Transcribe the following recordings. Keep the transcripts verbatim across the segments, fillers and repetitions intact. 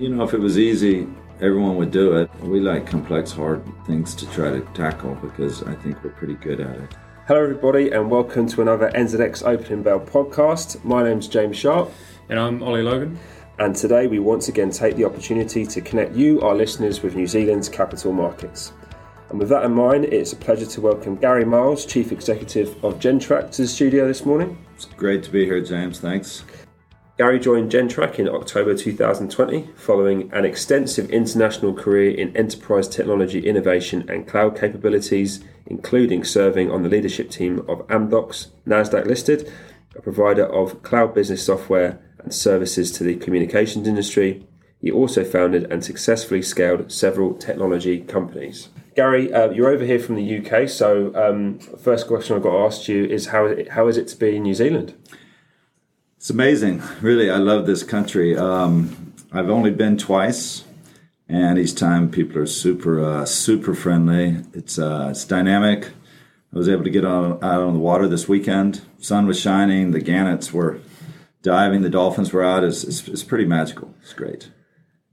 You know, if it was easy, everyone would do it. We like complex, hard things to try to tackle because I think we're pretty good at it. Hello, everybody, and welcome to another N Z X Opening Bell podcast. My name's James Sharp. And I'm Ollie Logan. And today we once again take the opportunity to connect you, our listeners, with New Zealand's capital markets. And with that in mind, it's a pleasure to welcome Gary Miles, Chief Executive of Gentrack, to the studio this morning. It's great to be here, James. Thanks. Gary joined Gentrack in October two thousand twenty, following an extensive international career in enterprise technology innovation and cloud capabilities, including serving on the leadership team of Amdocs, NASDAQ listed, a provider of cloud business software and services to the communications industry. He also founded and successfully scaled several technology companies. Gary, uh, you're over here from the U K, so um, first question I've got to ask you is how how is it to be in New Zealand? It's amazing, really. I love this country. Um, I've only been twice, and each time people are super, uh, super friendly. It's uh, it's dynamic. I was able to get out, out on the water this weekend. Sun was shining. The gannets were diving. The dolphins were out. It's it's, it's pretty magical. It's great.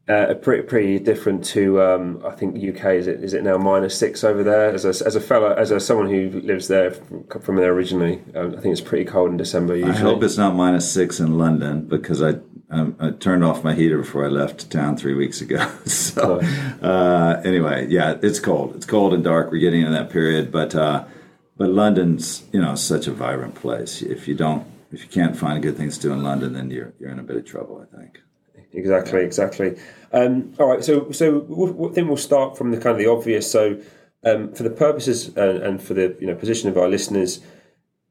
Uh, pretty, pretty different to um, I think U K. Is it is it now minus six over there? As a as a fellow, as a someone who lives there from there originally, um, I think it's pretty cold in December usually. I hope it's not minus six in London because I I, I turned off my heater before I left town three weeks ago. so uh, anyway, yeah, it's cold. It's cold and dark. We're getting into that period, but uh, but London's you know such a vibrant place. If you don't if you can't find good things to do in London, then you're you're in a bit of trouble, I think. Exactly, exactly. Um, all right, so so we'll, we'll, then we'll start from the kind of the obvious. So, um, for the purposes and, and for the you know position of our listeners,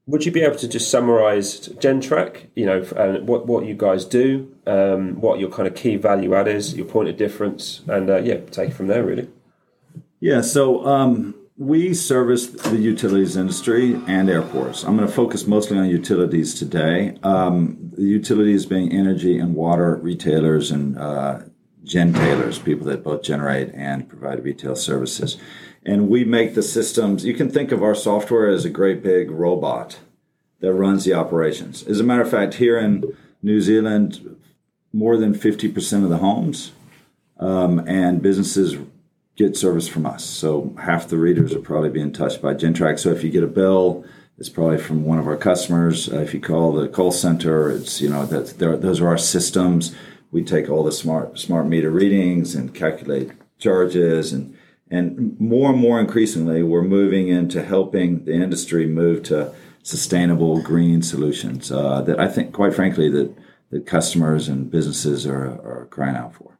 would you be able to just summarise Gentrack? You know, and what what you guys do, um, what your kind of key value add is, your point of difference, and uh, yeah, take it from there really. Yeah. So um, we service the utilities industry and airports. I'm going to focus mostly on utilities today. Um, The utilities being energy and water retailers and uh, gentailers, people that both generate and provide retail services. And we make the systems. You can think of our software as a great big robot that runs the operations. As a matter of fact, here in New Zealand, more than fifty percent of the homes um, and businesses get service from us. So half the readers are probably being touched by Gentrack. So if you get a bill, it's probably from one of our customers. Uh, if you call the call center, it's you know that those are our systems. We take all the smart smart meter readings and calculate charges, and and more and more increasingly, we're moving into helping the industry move to sustainable green solutions uh, that I think, quite frankly, that that customers and businesses are are crying out for.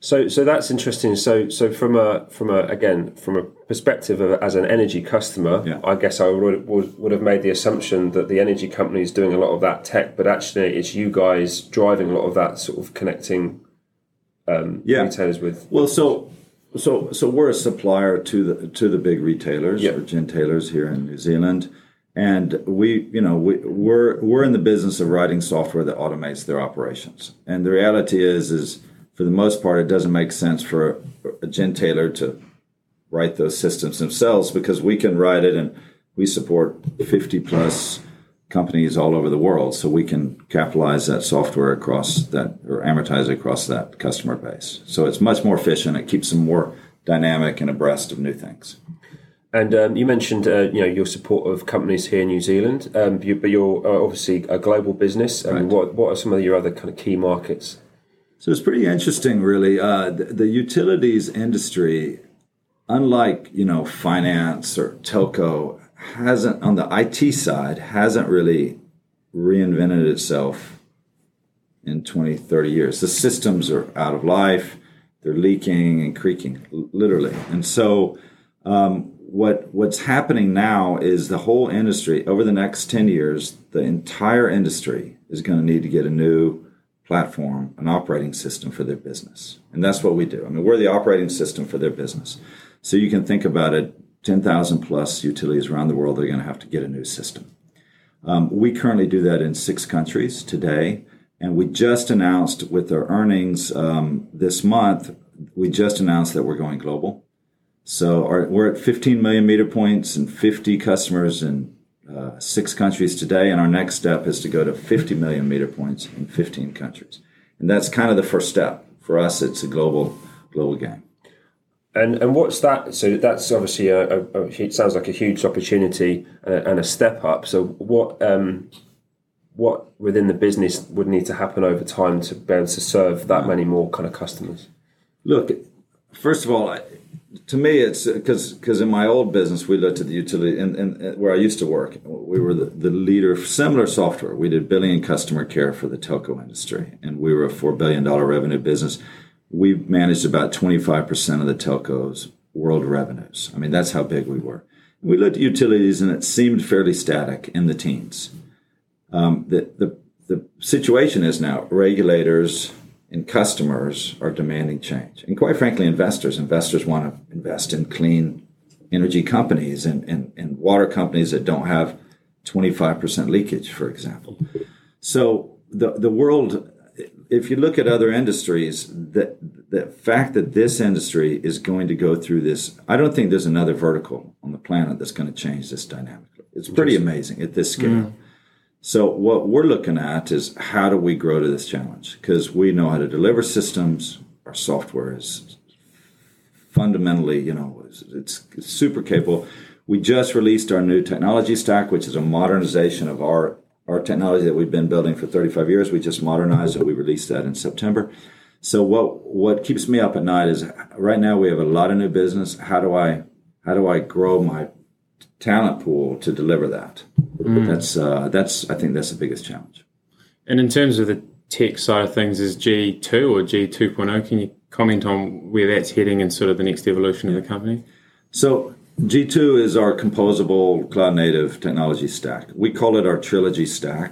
So, so that's interesting. So, so from a from a again from a perspective of as an energy customer, yeah. I guess I would, would would have made the assumption that the energy company is doing a lot of that tech, but actually it's you guys driving a lot of that sort of connecting um, yeah. retailers with. Well, so so so we're a supplier to the to the big retailers yeah. or gentailers here in New Zealand, and we you know we we're we're in the business of writing software that automates their operations, and the reality is is. For the most part, it doesn't make sense for a gentailer to write those systems themselves because we can write it, and we support fifty plus companies all over the world, so we can capitalize that software across that or amortize it across that customer base. So it's much more efficient. It keeps them more dynamic and abreast of new things. And um, you mentioned, uh, you know, your support of companies here in New Zealand, um, but you're obviously a global business. I mean, right. What what are some of your other kind of key markets? So it's pretty interesting, really. Uh, the, the utilities industry, unlike, you know, finance or telco, hasn't, on the I T side, hasn't really reinvented itself in twenty, thirty years. The systems are out of life. They're leaking and creaking, literally. And so um, what what's happening now is the whole industry, over the next ten years, the entire industry is going to need to get a new platform, an operating system for their business. And that's what we do. I mean, we're the operating system for their business. So you can think about it, ten thousand plus utilities around the world, they're going to have to get a new system. Um, we currently do that in six countries today. And we just announced with our earnings um, this month, we just announced that we're going global. So our, we're at fifteen million meter points and fifty customers in Uh, six countries today, and our next step is to go to fifty million meter points in fifteen countries. And that's kind of the first step for us, it's a global global game. And and what's that? So that's obviously a, a, a it sounds like a huge opportunity and a, and a step up. So what um, what within the business would need to happen over time to be able to serve that many more kind of customers? Look, first of all, I, to me, it's because because in my old business we looked at the utility, and, and where I used to work, we were the, the leader for similar software. We did billing and customer care for the telco industry, and we were a four billion dollar revenue business. We managed about twenty-five percent of the telcos' world revenues. I mean, that's how big we were. We looked at utilities, and it seemed fairly static in the teens. Um, the, the the situation is now regulators and customers are demanding change. And quite frankly, investors. Investors want to invest in clean energy companies and, and, and water companies that don't have twenty-five percent leakage, for example. So the the world... If you look at other industries, the, the fact that this industry is going to go through this, I don't think there's another vertical on the planet that's going to change this dynamically. It's pretty amazing at this scale. Mm. So what we're looking at is how do we grow to this challenge? Because we know how to deliver systems. Our software is fundamentally, you know, it's, it's super capable. We just released our new technology stack, which is a modernization of our Our technology that we've been building for thirty-five years, we just modernized it. We released that in September. So what what keeps me up at night is right now we have a lot of new business. How do I how do I grow my talent pool to deliver that? Mm. That's uh, that's I think that's the biggest challenge. And in terms of the tech side of things, is G two or G two point oh? Can you comment on where that's heading and sort of the next evolution of the company? So G two is our composable cloud-native technology stack. We call it our trilogy stack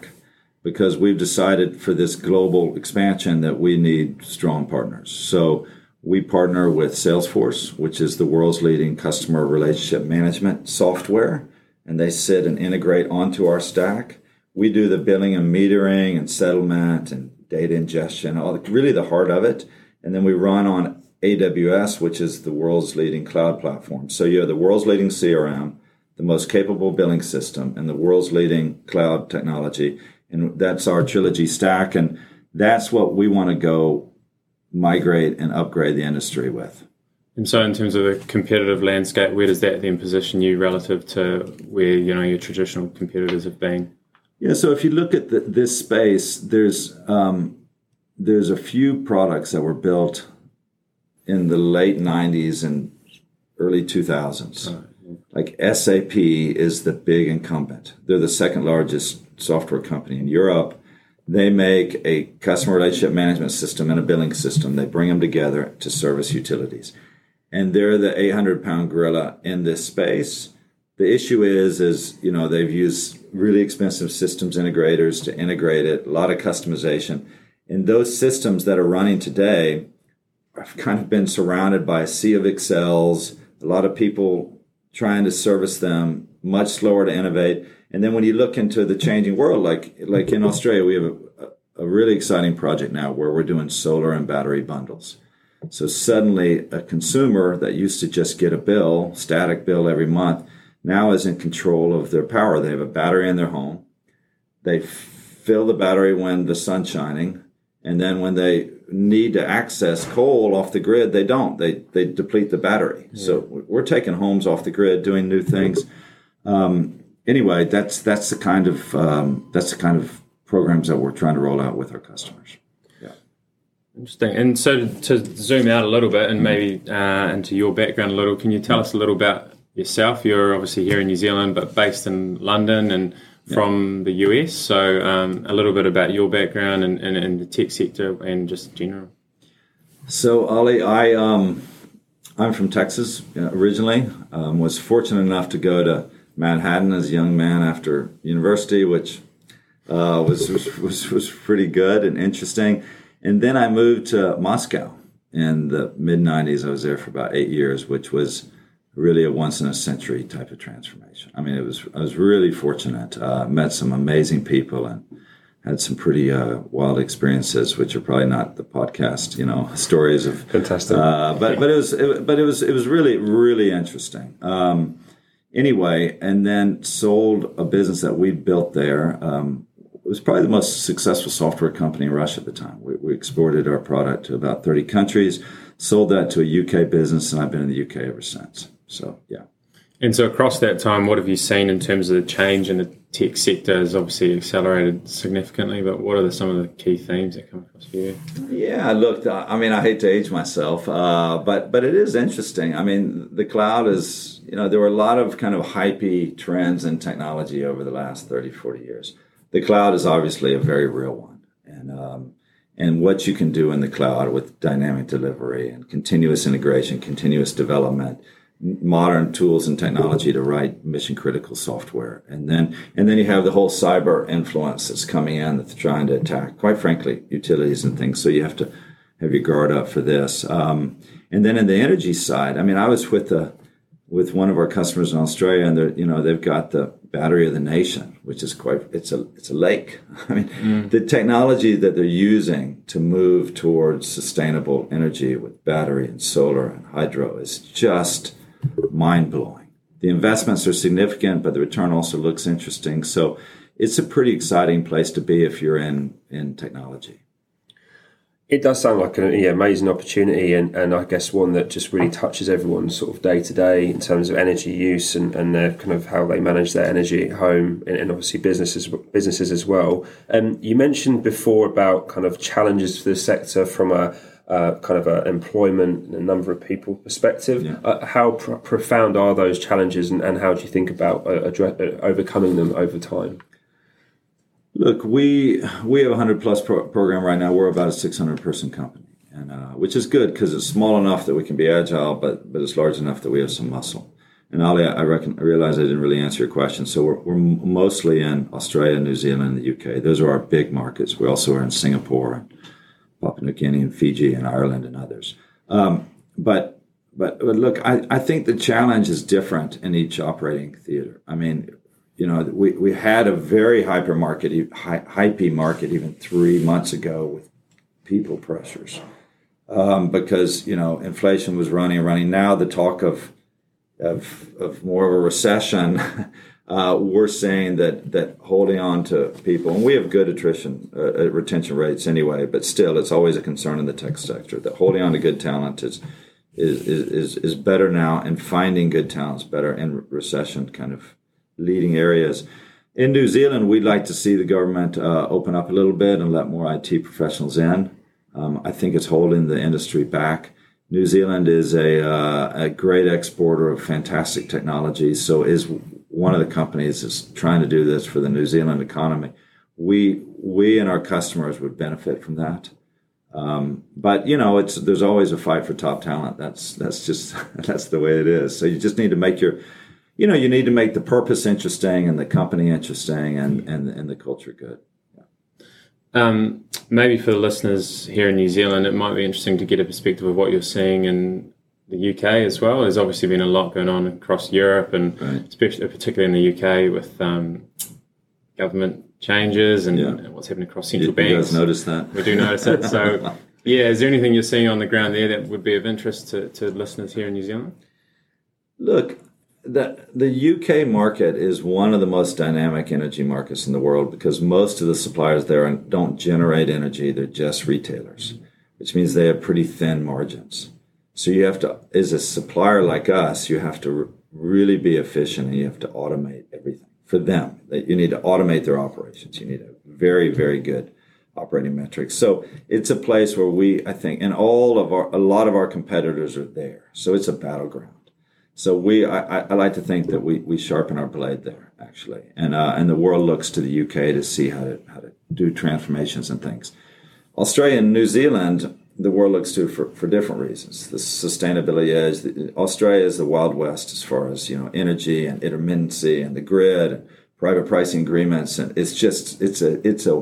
because we've decided for this global expansion that we need strong partners. So we partner with Salesforce, which is the world's leading customer relationship management software, and they sit and integrate onto our stack. We do the billing and metering and settlement and data ingestion, all the, really the heart of it, and then we run on A W S, which is the world's leading cloud platform. So you have the world's leading C R M, the most capable billing system, and the world's leading cloud technology. And that's our trilogy stack. And that's what we want to go migrate and upgrade the industry with. And so in terms of the competitive landscape, where does that then position you relative to where, you know, your traditional competitors have been? Yeah, so if you look at the, this space, there's um, there's a few products that were built in the late nineties and early two thousands. Right. Like S A P is the big incumbent. They're the second largest software company in Europe. They make a customer relationship management system and a billing system. They bring them together to service utilities. And they're the eight hundred pound gorilla in this space. The issue is, is, you know, they've used really expensive systems integrators to integrate it, a lot of customization. And those systems that are running today, I've kind of been surrounded by a sea of Excels, a lot of people trying to service them, much slower to innovate. And then when you look into the changing world, like like in Australia, we have a, a really exciting project now where we're doing solar and battery bundles. So suddenly a consumer that used to just get a bill, static bill every month, now is in control of their power. They have a battery in their home. They fill the battery when the sun's shining. And then when they need to access coal off the grid, they don't. They they deplete the battery. Yeah. So we're taking homes off the grid, doing new things. Um, anyway, that's that's the kind of um, that's the kind of programs that we're trying to roll out with our customers. Yeah, interesting. And so to zoom out a little bit and maybe uh, into your background a little, can you tell us a little about yourself? You're obviously here in New Zealand, but based in London and from the U S, so um, a little bit about your background and, and, and the tech sector and just general. So Ali, I um, I'm from Texas originally. Um, was fortunate enough to go to Manhattan as a young man after university, which uh, was, was was was pretty good and interesting. And then I moved to Moscow in the mid nineties. I was there for about eight years, which was really a once in a century type of transformation. I mean, it was, I was really fortunate, uh, met some amazing people and had some pretty, uh, wild experiences, which are probably not the podcast, you know, stories of fantastic. Uh, but, but it was, it, but it was, it was really, really interesting. Um, anyway, and then sold a business that we built there, um, It was probably the most successful software company in Russia at the time. We, we exported our product to about thirty countries, sold that to a U K business, and I've been in the U K ever since. So, yeah. And so across that time, what have you seen in terms of the change in the tech sector has obviously accelerated significantly, but what are the, some of the key themes that come across for you? Yeah, look, I mean, I hate to age myself, uh, but but it is interesting. I mean, the cloud is, you know, there were a lot of kind of hypey trends in technology over the last thirty, forty years. The cloud is obviously a very real one. And, um, and what you can do in the cloud with dynamic delivery and continuous integration, continuous development, modern tools and technology to write mission critical software. And then, and then you have the whole cyber influence that's coming in that's trying to attack, quite frankly, utilities and things. So you have to have your guard up for this. Um, and then in the energy side, I mean, I was with the, with one of our customers in Australia, and they're, you know, they've got the battery of the nation, which is quite, it's a, it's a lake. I mean, mm. the technology that they're using to move towards sustainable energy with battery and solar and hydro is just mind-blowing. The investments are significant, but the return also looks interesting. So it's a pretty exciting place to be if you're in, in technology. It does sound like an yeah, amazing opportunity, and, and I guess one that just really touches everyone's sort of day-to-day in terms of energy use and, and their kind of how they manage their energy at home, and, and obviously businesses businesses as well. Um, you mentioned before about kind of challenges for the sector from a Uh, kind of an employment and a number of people perspective. Yeah. Uh, how pr- profound are those challenges, and, and how do you think about uh, address- uh, overcoming them over time? Look, we we have a one hundred plus pro- program right now. We're about a six hundred person company, and uh, which is good because it's small enough that we can be agile, but but it's large enough that we have some muscle. And Ali, I reckon I realize I didn't really answer your question. So we're, we're mostly in Australia, New Zealand, and the U K. Those are our big markets. We also are in Singapore, Papua New Guinea and Fiji and Ireland and others. Um, but, but but look, I, I think the challenge is different in each operating theater. I mean, you know, we, we had a very hypermarket, hy- hypey market even three months ago with people pressures um, because, you know, inflation was running and running. Now the talk of of, of more of a recession, uh, we're saying that that holding on to people, and we have good attrition uh, retention rates anyway, but still it's always a concern in the tech sector that holding on to good talent is is is is better now, and finding good talent is better in recession kind of leading areas. In New Zealand, we'd like to see the government uh, open up a little bit and let more I T professionals in. Um, I think it's holding the industry back. New Zealand is a uh, a great exporter of fantastic technology, so is one of the companies that's trying to do this for the New Zealand economy. We we and our customers would benefit from that. Um, but you know, it's there's always a fight for top talent. That's that's just that's the way it is. So you just need to make your, you know, you need to make the purpose interesting and the company interesting and and, and the culture good. Um, maybe for the listeners here in New Zealand, it might be interesting to get a perspective of what you're seeing in the U K as well. There's obviously been a lot going on across Europe, and right. especially, particularly in the U K, with um, government changes and, yeah. and what's happening across central you, banks. You guys notice that? We do notice that. So, yeah, is there anything you're seeing on the ground there that would be of interest to, to listeners here in New Zealand? Look, The, the U K market is one of the most dynamic energy markets in the world because most of the suppliers there don't generate energy. They're just retailers, which means they have pretty thin margins. So you have to, as a supplier like us, you have to really be efficient, and you have to automate everything for them. You need to automate their operations. You need a very, very good operating metrics. So it's a place where we, I think, and all of our, a lot of our competitors are there. So it's a battleground. So we, I, I like to think that we, we sharpen our blade there, actually, and uh, and the world looks to the U K to see how to how to do transformations and things. Australia and New Zealand, the world looks to for, for different reasons. The sustainability edge. The, Australia is the Wild West as far as you know, energy and intermittency and the grid and private pricing agreements, and it's just it's a it's a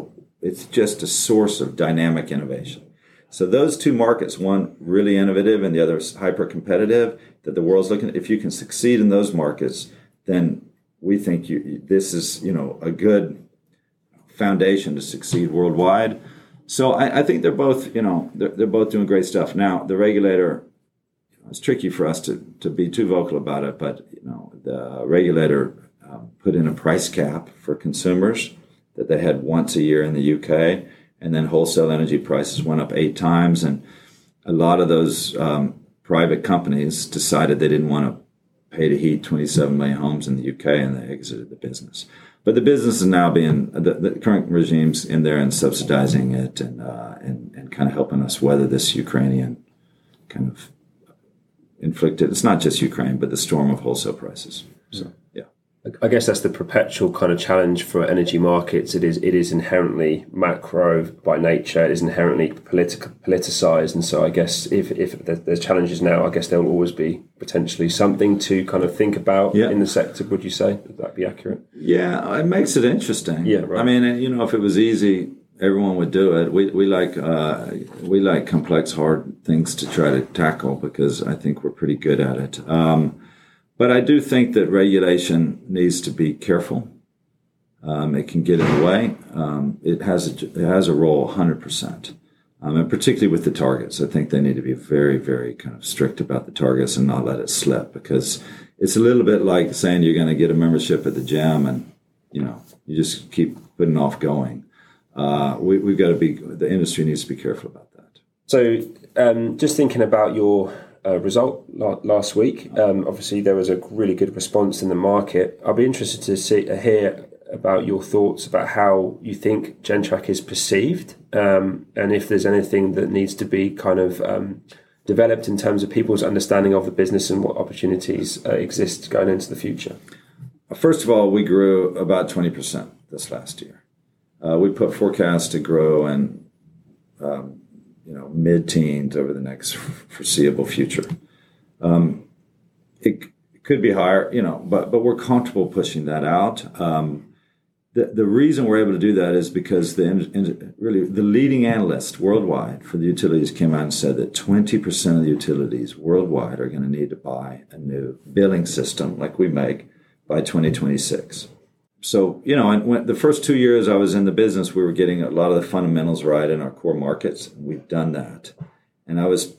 it's just a source of dynamic innovation. So those two markets, one really innovative and the other hyper-competitive, that the world's looking at. If you can succeed in those markets, then we think you, this is, you know, a good foundation to succeed worldwide. So I, I think they're both, you know, they're, they're both doing great stuff. Now, the regulator, it's tricky for us to, to be too vocal about it, but, you know, the regulator um, put in a price cap for consumers that they had once a year in the U K. And then wholesale energy prices went up eight times. And a lot of those um, private companies decided they didn't want to pay to heat twenty-seven million homes in the U K, and they exited the business. But the business is now being, the, the current regime's in there and subsidizing it and, uh, and, and kind of helping us weather this Ukrainian kind of inflicted, it's not just Ukraine, but the storm of wholesale prices. So, yeah. I guess that's the perpetual kind of challenge for energy markets. It is it is inherently macro by nature. It is inherently political, politicized. And so I guess if, if there's challenges now, I guess there will always be potentially something to kind of think about yeah. in the sector, would you say? Would that be accurate? Yeah, it makes it interesting. Yeah, right. I mean, you know, if it was easy, everyone would do it. We we like uh, we like complex, hard things to try to tackle because I think we're pretty good at it. Um But I do think that regulation needs to be careful. Um, it can get in the way. Um, it has a, it has a role, one hundred percent, um, and particularly with the targets. I think they need to be very, very kind of strict about the targets and not let it slip, because it's a little bit like saying you're going to get a membership at the gym and, you know, you just keep putting off going. Uh, we, we've got to be, the industry needs to be careful about that. So um, just thinking about your... Uh, result la- last week. Um, obviously, there was a really good response in the market. I'll be interested to see uh, hear about your thoughts about how you think Gentrack is perceived, um, and if there's anything that needs to be kind of um, developed in terms of people's understanding of the business and what opportunities uh, exist going into the future. First of all, we grew about twenty percent this last year. Uh, we put forecasts to grow and um, you know, mid-teens over the next foreseeable future. Um, it, it could be higher, you know, but but we're comfortable pushing that out. Um, the the reason we're able to do that is because the in, really the leading analyst worldwide for the utilities came out and said that twenty percent of the utilities worldwide are going to need to buy a new billing system like we make by twenty twenty-six. So, you know, and when the first two years I was in the business, we were getting a lot of the fundamentals right in our core markets. We've done that. And I was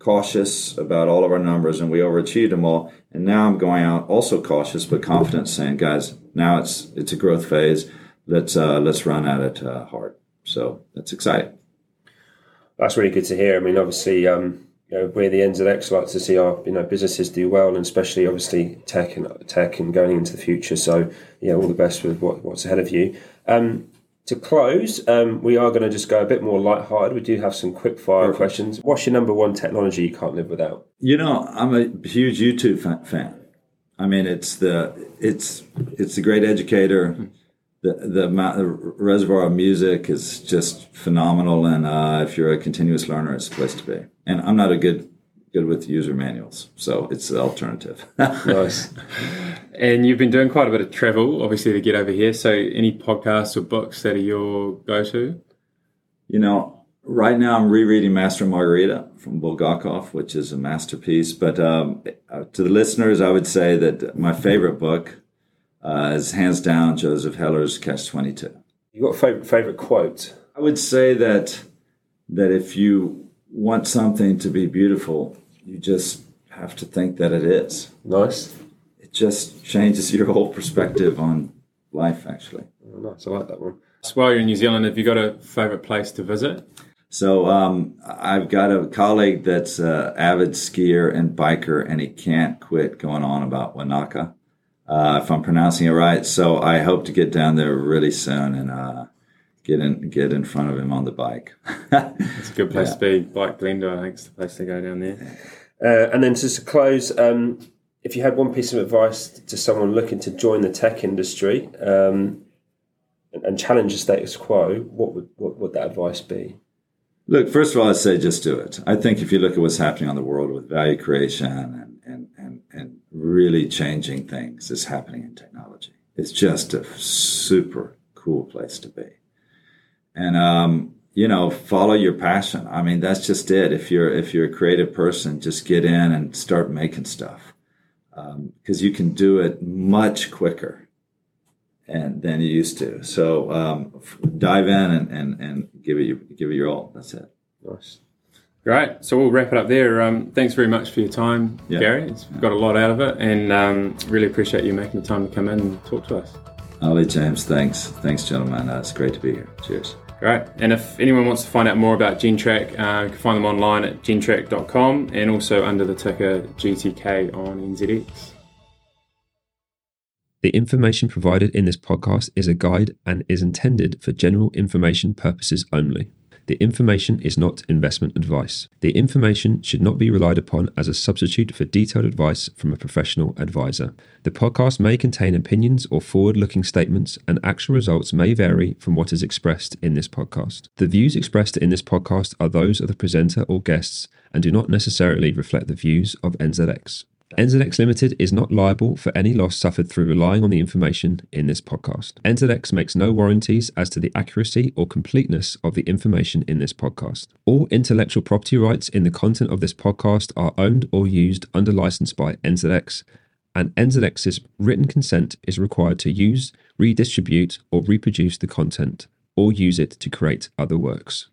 cautious about all of our numbers, and we overachieved them all. And now I'm going out also cautious but confident, saying, guys, now it's it's a growth phase. Let's uh, let's run at it uh, hard. So that's exciting. That's really good to hear. I mean, obviously, um, you know, we're the N Z X like to see our, you know, businesses do well, and especially obviously tech and tech and going into the future. So yeah, all the best with what, what's ahead of you. Um, to close, um, we are going to just go a bit more lighthearted. We do have some quick fire Perfect. questions. What's your number one technology you can't live without? You know, I'm a huge YouTube fa- fan. I mean, it's the it's it's the great educator. The, the the reservoir of music is just phenomenal, and uh, if you're a continuous learner, it's the place to be. And I'm not a good good with user manuals, so it's the alternative. Nice. And you've been doing quite a bit of travel, obviously, to get over here. So, any podcasts or books that are your go-to? You know, right now I'm rereading Master Margarita from Bulgakov, which is a masterpiece. But um, to the listeners, I would say that my favorite book. Uh, is hands down Joseph Heller's Catch Twenty Two. You got a favorite favorite quote? I would say that that if you want something to be beautiful, you just have to think that it is. Nice. It just changes your whole perspective on life, actually. Oh, nice, I like that one. So while you're in New Zealand, have you got a favorite place to visit? So um, I've got a colleague that's an avid skier and biker, and he can't quit going on about Wanaka. Uh, if I'm pronouncing it right, so I hope to get down there really soon and uh, get in get in front of him on the bike. It's a good place yeah. to be. Bike Glendale, I think, is the place to go down there. Uh, and then just to close, um, if you had one piece of advice to someone looking to join the tech industry um, and, and challenge the status quo, what would what would that advice be? Look, first of all, I'd say just do it. I think if you look at what's happening on the world with value creation and and and, and really changing things is happening in technology. It's just a super cool place to be. And, um, you know, follow your passion. I mean, that's just it. If you're if you're a creative person, just get in and start making stuff, um, because you can do it much quicker and than you used to. So um, dive in and, and, and give it your, give it your all. That's it. Nice. Great. So we'll wrap it up there. Um, thanks very much for your time, yeah. Gary. It's got a lot out of it, and um, really appreciate you making the time to come in and talk to us. Ali, James, thanks. Thanks, gentlemen. Uh, it's great to be here. Cheers. Great. And if anyone wants to find out more about Gentrack, uh, you can find them online at gentrack dot com and also under the ticker G T K on N Z X. The information provided in this podcast is a guide and is intended for general information purposes only. The information is not investment advice. The information should not be relied upon as a substitute for detailed advice from a professional advisor. The podcast may contain opinions or forward-looking statements, and actual results may vary from what is expressed in this podcast. The views expressed in this podcast are those of the presenter or guests and do not necessarily reflect the views of N Z X. N Z X Limited is not liable for any loss suffered through relying on the information in this podcast. N Z X makes no warranties as to the accuracy or completeness of the information in this podcast. All intellectual property rights in the content of this podcast are owned or used under license by N Z X, and N Z X's written consent is required to use, redistribute, or reproduce the content, or use it to create other works.